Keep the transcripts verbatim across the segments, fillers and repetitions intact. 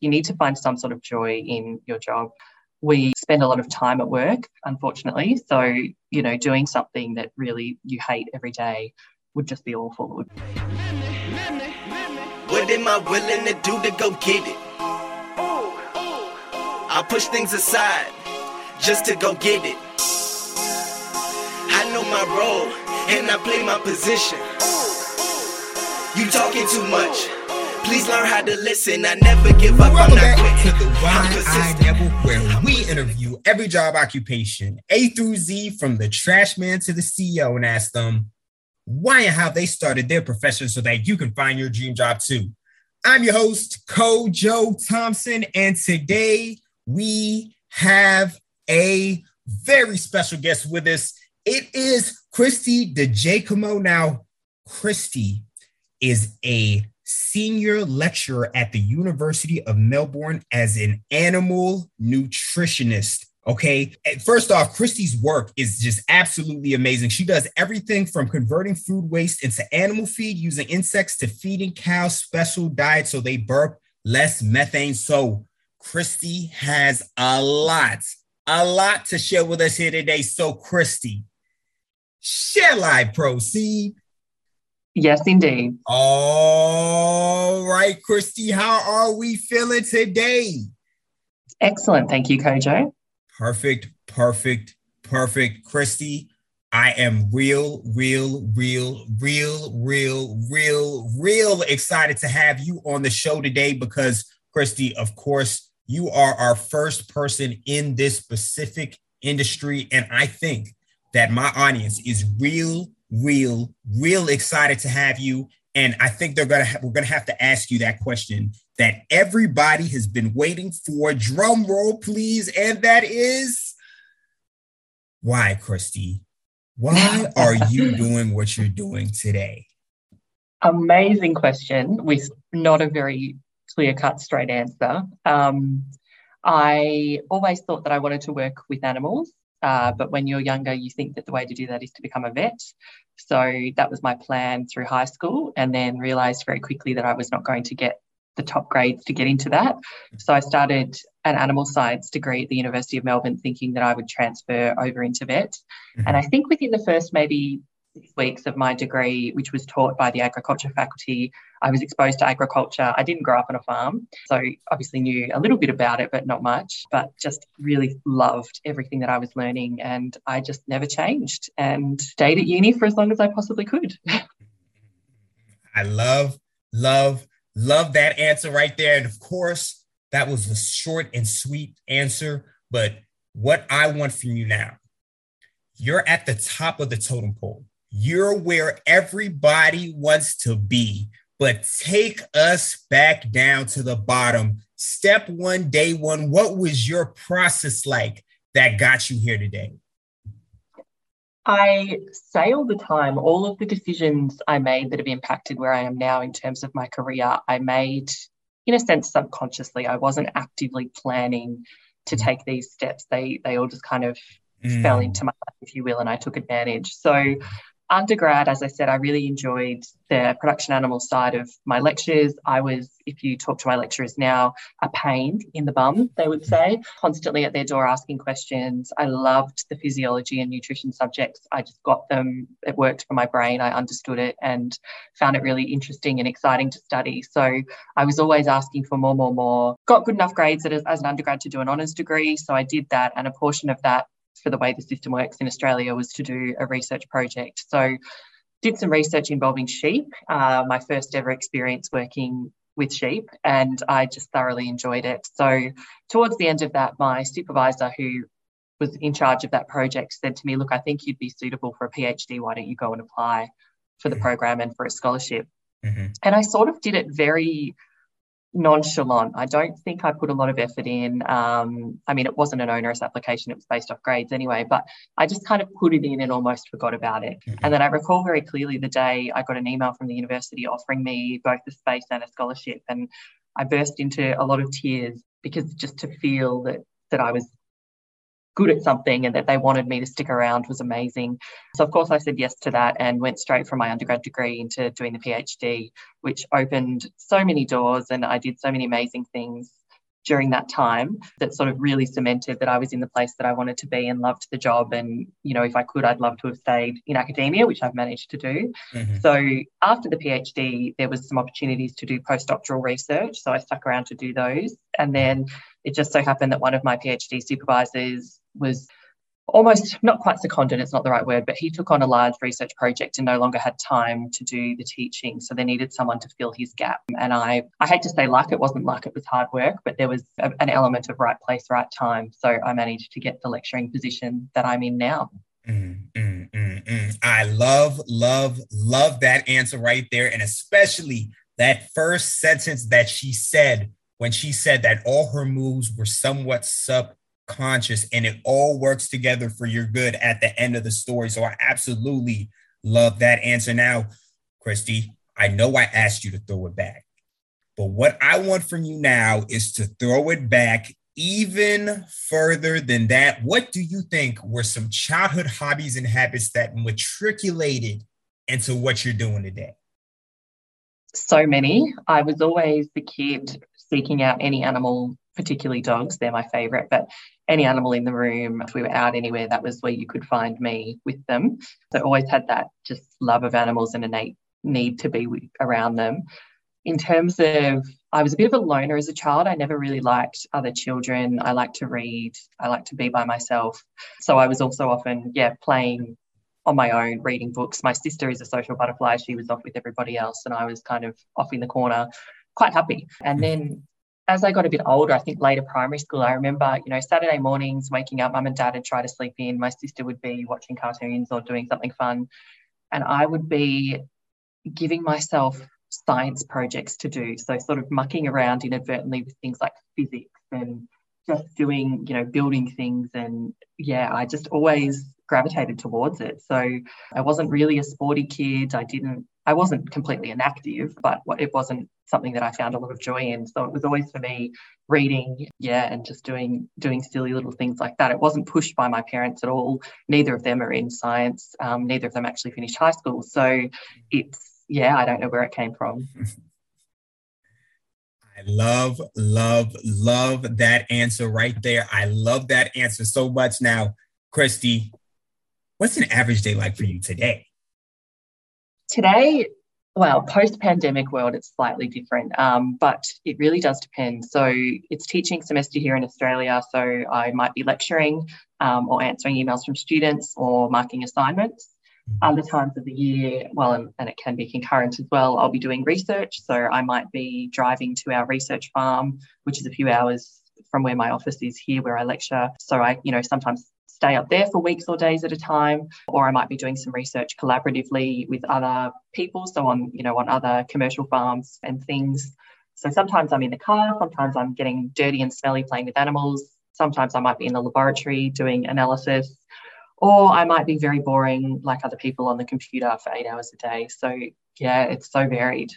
You need to find some sort of joy in your job. We spend a lot of time at work, unfortunately. So, you know, doing something that really you hate every day would just be awful. What am I willing to do to go get it? I push things aside just to go get it. I know my role and I play my position. You talking too much. Please learn how to listen. I never give up. Welcome back to the Y I Network, where we interview every job occupation, A through Z, from the trash man to the C E O, and ask them why and how they started their profession so that you can find your dream job too. I'm your host, Kojo Thompson, and today we have a very special guest with us. It is Kristy DiGiacomo. Now, Kristy is a senior lecturer at the University of Melbourne as an animal nutritionist. Okay. First off, Kristy's work is just absolutely amazing. She does everything from converting food waste into animal feed, using insects, to feeding cows special diets so they burp less methane. So Kristy has a lot, a lot to share with us here today. So Kristy, shall I proceed? Yes, indeed. All right, Kristy, how are we feeling today? Excellent. Thank you, Kojo. Perfect, perfect, perfect. Kristy, I am real, real, real, real, real, real, real excited to have you on the show today because, Kristy, of course, you are our first person in this specific industry. And I think that my audience is real Real, real excited to have you, and I think they're gonna. Ha- we're gonna have to ask you that question that everybody has been waiting for. Drum roll, please, and that is why, Kristy. Why are you doing what you're doing today? Amazing question with not a very clear-cut, straight answer. Um, I always thought that I wanted to work with animals. Uh, but when you're younger, you think that the way to do that is to become a vet. So that was my plan through high school, and then realised very quickly that I was not going to get the top grades to get into that. So I started an animal science degree at the University of Melbourne, thinking that I would transfer over into vet. Mm-hmm. And I think within the first maybe six weeks of my degree, which was taught by the agriculture faculty, I was exposed to agriculture. I didn't grow up on a farm, so obviously knew a little bit about it, but not much, but just really loved everything that I was learning, and I just never changed and stayed at uni for as long as I possibly could. I love, love, love that answer right there. And of course, that was a short and sweet answer, but what I want from you now, you're at the top of the totem pole. You're where everybody wants to be, but take us back down to the bottom. Step one, day one, what was your process like that got you here today? I say all the time, all of the decisions I made that have impacted where I am now in terms of my career, I made, in a sense, subconsciously. I wasn't actively planning to take these steps. They, they all just kind of mm. fell into my life, if you will, and I took advantage. So undergrad, as I said, I really enjoyed the production animal side of my lectures. I was, if you talk to my lecturers now, a pain in the bum, they would say, constantly at their door asking questions. I loved the physiology and nutrition subjects. I just got them. It worked for my brain. I understood it and found it really interesting and exciting to study. So I was always asking for more, more, more. Got good enough grades as, as an undergrad to do an honours degree. So I did that, and a portion of that, for the way the system works in Australia, was to do a research project. So did some research involving sheep, uh, my first ever experience working with sheep, and I just thoroughly enjoyed it. So towards the end of that, my supervisor, who was in charge of that project, said to me, look, I think you'd be suitable for a PhD. Why don't you go and apply for the program and for a scholarship? Mm-hmm. And I sort of did it very nonchalant. I don't think I put a lot of effort in. Um, I mean, it wasn't an onerous application. It was based off grades anyway, but I just kind of put it in and almost forgot about it. Mm-hmm. And then I recall very clearly the day I got an email from the university offering me both the space and a scholarship. And I burst into a lot of tears, because just to feel that that I was good at something and that they wanted me to stick around was amazing. So of course I said yes to that and went straight from my undergrad degree into doing the PhD, which opened so many doors, and I did so many amazing things during that time that sort of really cemented that I was in the place that I wanted to be and loved the job. And, you know, if I could, I'd love to have stayed in academia, which I've managed to do. Mm-hmm. So after the PhD, there was some opportunities to do postdoctoral research. So I stuck around to do those. And then it just so happened that one of my PhD supervisors was almost, not quite seconded, it's not the right word, but he took on a large research project and no longer had time to do the teaching. So they needed someone to fill his gap. And I, I hate to say luck, it wasn't luck, it was hard work, but there was a, an element of right place, right time. So I managed to get the lecturing position that I'm in now. Mm, mm, mm, mm. I love, love, love that answer right there. And especially that first sentence that she said, when she said that all her moves were somewhat sub conscious and it all works together for your good at the end of the story. So I absolutely love that answer. Now, Kristy, I know I asked you to throw it back, but what I want from you now is to throw it back even further than that. What do you think were some childhood hobbies and habits that matriculated into what you're doing today? So many. I was always the kid seeking out any animal, particularly dogs, they're my favourite, but any animal in the room, if we were out anywhere, that was where you could find me with them. So I always had that just love of animals and innate need to be with, around them. In terms of, I was a bit of a loner as a child. I never really liked other children. I liked to read. I liked to be by myself. So I was also often, yeah, playing on my own, reading books. My sister is a social butterfly. She was off with everybody else and I was kind of off in the corner, quite happy. And then as I got a bit older, I think later primary school, I remember, you know, Saturday mornings waking up, mum and dad would try to sleep in. My sister would be watching cartoons or doing something fun. And I would be giving myself science projects to do. So sort of mucking around inadvertently with things like physics and just doing, you know, building things. And yeah, I just always gravitated towards it. So I wasn't really a sporty kid. I didn't, I wasn't completely inactive, but it wasn't something that I found a lot of joy in. So it was always for me reading, yeah, and just doing doing silly little things like that. It wasn't pushed by my parents at all. Neither of them are in science. Um, neither of them actually finished high school. So it's, yeah, I don't know where it came from. I love, love, love that answer right there. I love that answer so much. Now, Kristy, what's an average day like for you today? Today, well, post-pandemic world, it's slightly different, um, but it really does depend. So it's teaching semester here in Australia, so I might be lecturing um, or answering emails from students or marking assignments. Other times of the year, well, and, and it can be concurrent as well, I'll be doing research. So I might be driving to our research farm, which is a few hours from where my office is here where I lecture. So I, you know, sometimes stay up there for weeks or days at a time, or I might be doing some research collaboratively with other people, so on, you know, on other commercial farms and things. So sometimes I'm in the car, sometimes I'm getting dirty and smelly playing with animals, sometimes I might be in the laboratory doing analysis, or I might be very boring like other people on the computer for eight hours a day. So yeah, it's so varied.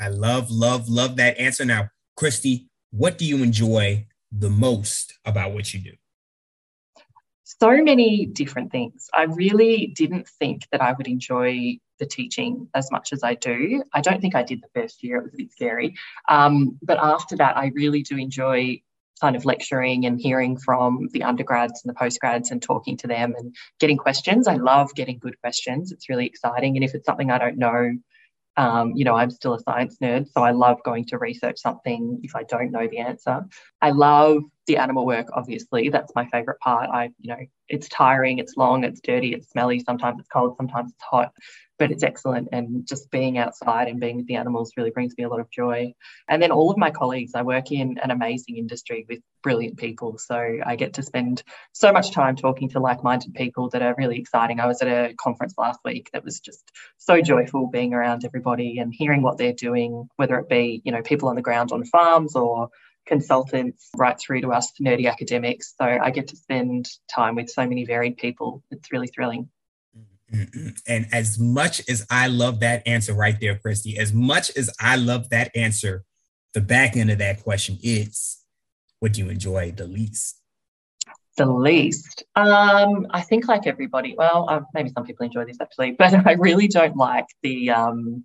I love, love, love that answer. Now, Kristy, what do you enjoy the most about what you do? So many different things. I really didn't think that I would enjoy the teaching as much as I do. I don't think I did the first year. It was a bit scary. Um, but after that, I really do enjoy kind of lecturing and hearing from the undergrads and the postgrads and talking to them and getting questions. I love getting good questions. It's really exciting. And if it's something I don't know, Um, you know, I'm still a science nerd, so I love going to research something if I don't know the answer. I love the animal work, obviously. That's my favourite part. I, you know, it's tiring, it's long, it's dirty, it's smelly. Sometimes it's cold, sometimes it's hot, but it's excellent. And just being outside and being with the animals really brings me a lot of joy. And then all of my colleagues, I work in an amazing industry with brilliant people. So I get to spend so much time talking to like-minded people that are really exciting. I was at a conference last week that was just so joyful, being around everybody and hearing what they're doing, whether it be, you know, people on the ground on farms or consultants right through to us nerdy academics. So I get to spend time with so many varied people. It's really thrilling. And as much as I love that answer right there, Kristy, as much as I love that answer, the back end of that question is, what do you enjoy the least? The least? Um, I think like everybody, well, uh, maybe some people enjoy this actually, but I really don't like the um,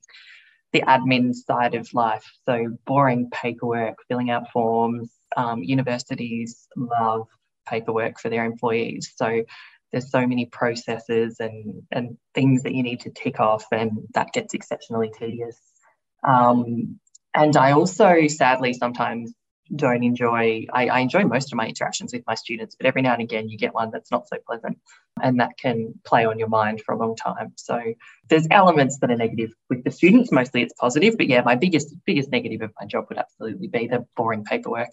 the admin side of life. So boring paperwork, filling out forms. Um, universities love paperwork for their employees. So there's so many processes and, and things that you need to tick off, and that gets exceptionally tedious. Um, and I also, sadly, sometimes don't enjoy, I, I enjoy most of my interactions with my students, but every now and again you get one that's not so pleasant, and that can play on your mind for a long time. So there's elements that are negative with the students. Mostly it's positive, but yeah, my biggest, biggest negative of my job would absolutely be the boring paperwork.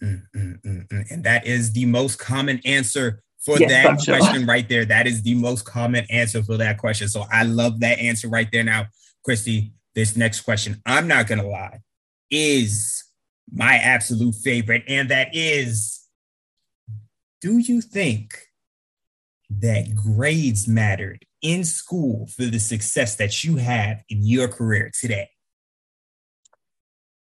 Mm, mm, mm, mm. And that is the most common answer for yes, that sure. question right there. That is the most common answer for that question. So I love that answer right there. Now, Kristy, this next question, I'm not going to lie, is my absolute favorite. And that is, do you think that grades mattered in school for the success that you have in your career today?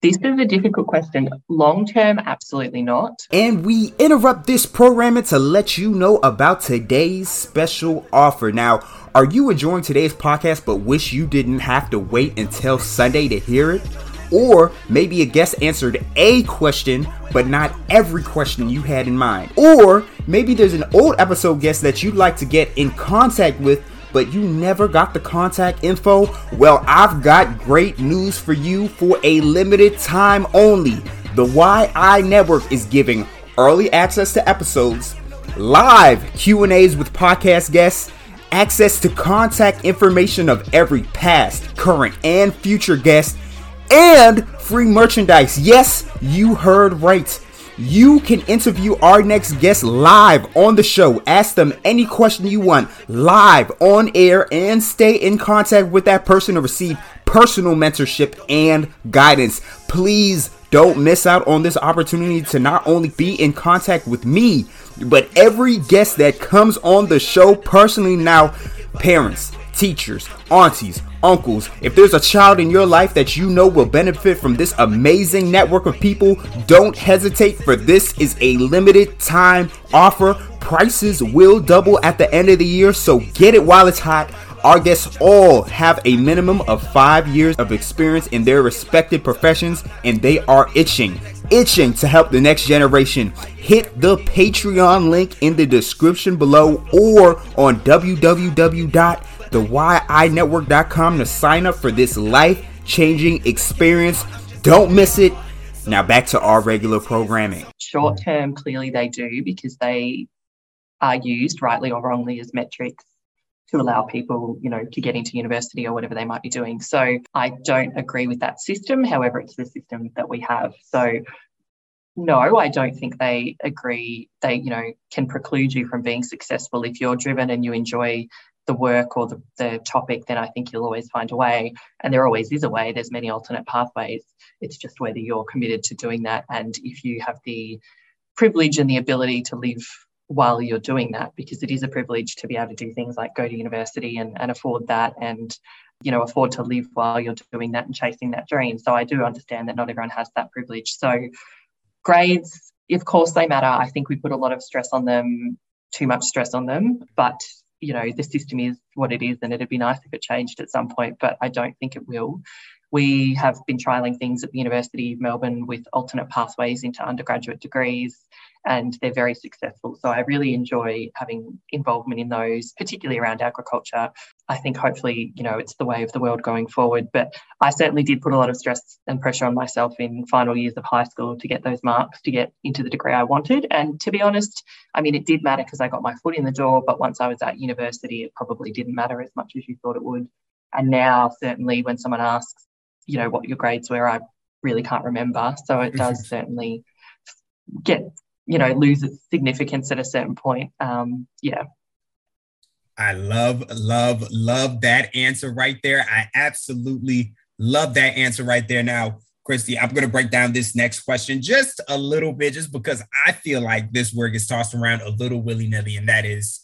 This is a difficult question. Long-term, absolutely not. And we interrupt this program to let you know about today's special offer. Now, are you enjoying today's podcast but wish you didn't have to wait until Sunday to hear it? Or maybe a guest answered a question, but not every question you had in mind. Or maybe there's an old episode guest that you'd like to get in contact with, but you never got the contact info? Well, I've got great news for you. For a limited time only, the Y I Network is giving early access to episodes, live Q and A's with podcast guests, access to contact information of every past, current, and future guest, and free merchandise. Yes, you heard right. You can interview our next guest live on the show. Ask them any question you want live on air, and stay in contact with that person to receive personal mentorship and guidance. Please don't miss out on this opportunity to not only be in contact with me, but every guest that comes on the show personally. Now, parents, teachers, aunties, uncles, if there's a child in your life that you know will benefit from this amazing network of people, don't hesitate, for this is a limited time offer. Prices will double at the end of the year, so get it while it's hot. Our guests all have a minimum of five years of experience in their respective professions, and they are itching, itching to help the next generation. Hit the Patreon link in the description below or on w w w dot the y i network dot com to sign up for this life-changing experience. Don't miss it. Now back to our regular programming. Short-term, clearly they do, because they are used rightly or wrongly as metrics to allow people, you know, to get into university or whatever they might be doing. So I don't agree with that system. However, it's the system that we have. So no, I don't think they agree. They, you know, can preclude you from being successful. If you're driven and you enjoy the work or the, the topic, then I think you'll always find a way. And there always is a way. There's many alternate pathways. It's just whether you're committed to doing that. And if you have the privilege and the ability to live while you're doing that, because it is a privilege to be able to do things like go to university and, and afford that, and, you know, afford to live while you're doing that and chasing that dream. So I do understand that not everyone has that privilege. So grades, of course they matter. I think we put a lot of stress on them, too much stress on them, but, you know, the system is what it is, and it'd be nice if it changed at some point, but I don't think it will. We have been trialling things at the University of Melbourne with alternate pathways into undergraduate degrees, and they're very successful. So I really enjoy having involvement in those, particularly around agriculture. I think hopefully, you know, it's the way of the world going forward, but I certainly did put a lot of stress and pressure on myself in final years of high school to get those marks, to get into the degree I wanted. And to be honest, I mean, it did matter because I got my foot in the door, but once I was at university, it probably didn't matter as much as you thought it would. And now certainly when someone asks, you know, what your grades were, I really can't remember. So it does certainly get, you know, lose its significance at a certain point. Um, yeah. I love, love, love that answer right there. I absolutely love that answer right there. Now, Kristy, I'm going to break down this next question just a little bit, just because I feel like this word gets tossed around a little willy-nilly, and that is,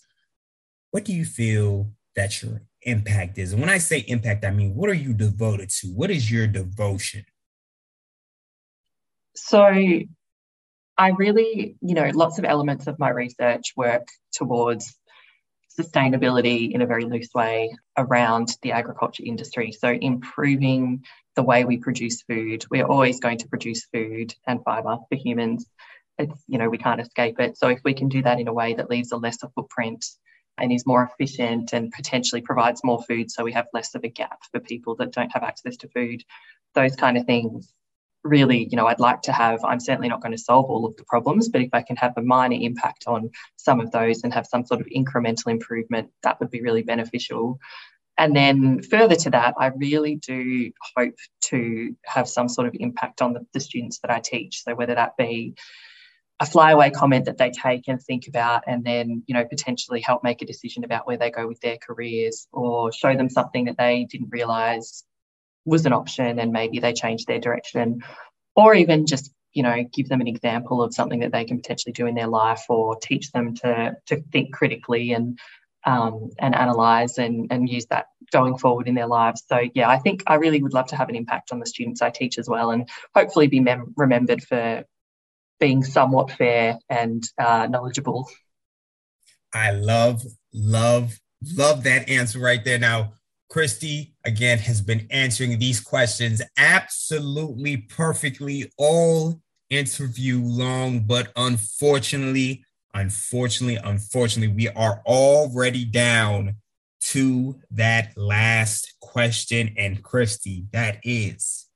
what do you feel that your impact is? And when I say impact, I mean, what are you devoted to? What is your devotion? So I really, you know, lots of elements of my research work towards sustainability in a very loose way around the agriculture industry. So improving the way we produce food. We're always going to produce food and fibre for humans. It's, you know, we can't escape it. So if we can do that in a way that leaves a lesser footprint and is more efficient and potentially provides more food, so we have less of a gap for people that don't have access to food, those kind of things. Really, you know, I'd like to have, I'm certainly not going to solve all of the problems, but if I can have a minor impact on some of those and have some sort of incremental improvement, that would be really beneficial. And then further to that, I really do hope to have some sort of impact on the, the students that I teach. So whether that be a flyaway comment that they take and think about and then, you know, potentially help make a decision about where they go with their careers, or show them something that they didn't realise was an option and maybe they changed their direction, or even just, you know, give them an example of something that they can potentially do in their life, or teach them to to think critically and um, and analyse and, and use that going forward in their lives. So, yeah, I think I really would love to have an impact on the students I teach as well, and hopefully be mem- remembered for being somewhat fair and uh, knowledgeable. I love, love, love that answer right there. Now, Kristy, again, has been answering these questions absolutely perfectly all interview long, but unfortunately, unfortunately, unfortunately, we are already down to that last question. And Kristy, that is,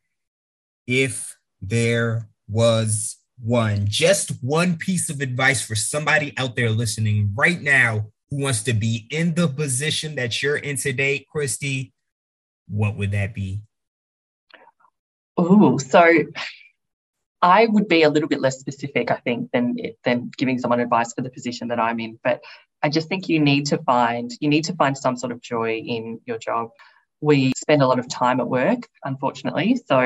if there was one, just one piece of advice for somebody out there listening right now who wants to be in the position that you're in today, Kristy, what would that be? Oh, so I would be a little bit less specific, I think, than than giving someone advice for the position that I'm in. But I just think you need to find you need to find some sort of joy in your job. We spend a lot of time at work, unfortunately. So,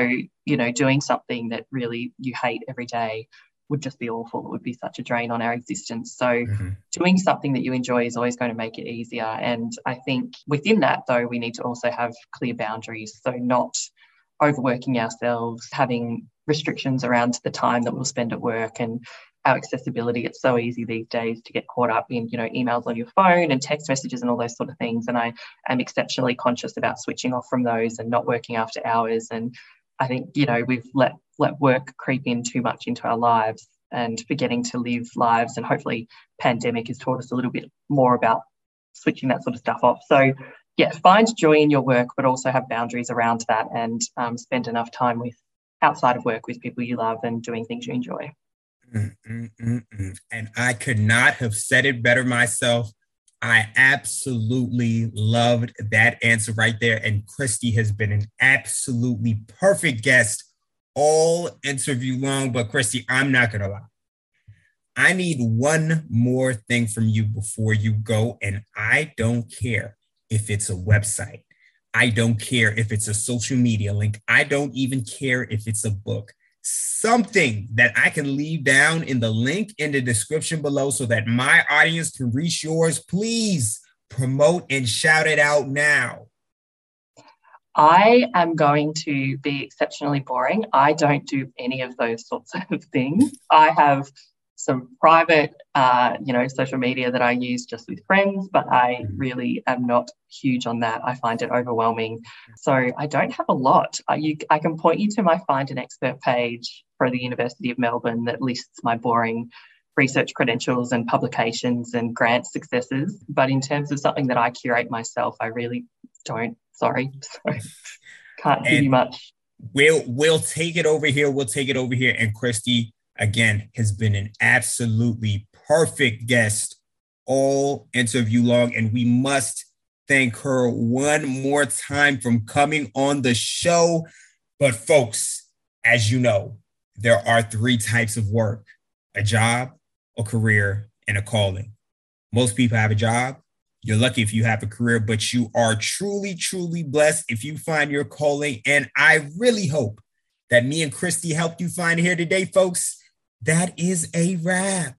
you know, doing something that really you hate every day would just be awful. It would be such a drain on our existence. So mm-hmm. doing something that you enjoy is always going to make it easier. And I think within that, though, we need to also have clear boundaries. So not overworking ourselves, having restrictions around the time that we'll spend at work and our accessibility. It's so easy these days to get caught up in, you know, emails on your phone and text messages and all those sort of things. And I am exceptionally conscious about switching off from those and not working after hours. And I think, you know, we've let let work creep in too much into our lives and forgetting to live lives. And hopefully pandemic has taught us a little bit more about switching that sort of stuff off. So, yeah, find joy in your work, but also have boundaries around that, and um, spend enough time with outside of work with people you love and doing things you enjoy. Mm, mm, mm, mm. And I could not have said it better myself. I absolutely loved that answer right there. And Kristy has been an absolutely perfect guest all interview long. But Kristy, I'm not going to lie. I need one more thing from you before you go. And I don't care if it's a website. I don't care if it's a social media link. I don't even care if it's a book. Something that I can leave down in the link in the description below so that my audience can reach yours. Please promote and shout it out now. I am going to be exceptionally boring. I don't do any of those sorts of things. I have some private, uh, you know, social media that I use just with friends, but I really am not huge on that. I find it overwhelming. So I don't have a lot. I, you, I can point you to my Find an Expert page for the University of Melbourne that lists my boring research credentials and publications and grant successes. But in terms of something that I curate myself, I really don't. Sorry, sorry, can't give you much. We'll we'll take it over here. We'll take it over here. And Kristy, again, has been an absolutely perfect guest all interview long. And we must thank her one more time for coming on the show. But folks, as you know, there are three types of work: a job, a career, and a calling. Most people have a job. You're lucky if you have a career, but you are truly, truly blessed if you find your calling. And I really hope that me and Kristy helped you find here today, folks. That is a wrap.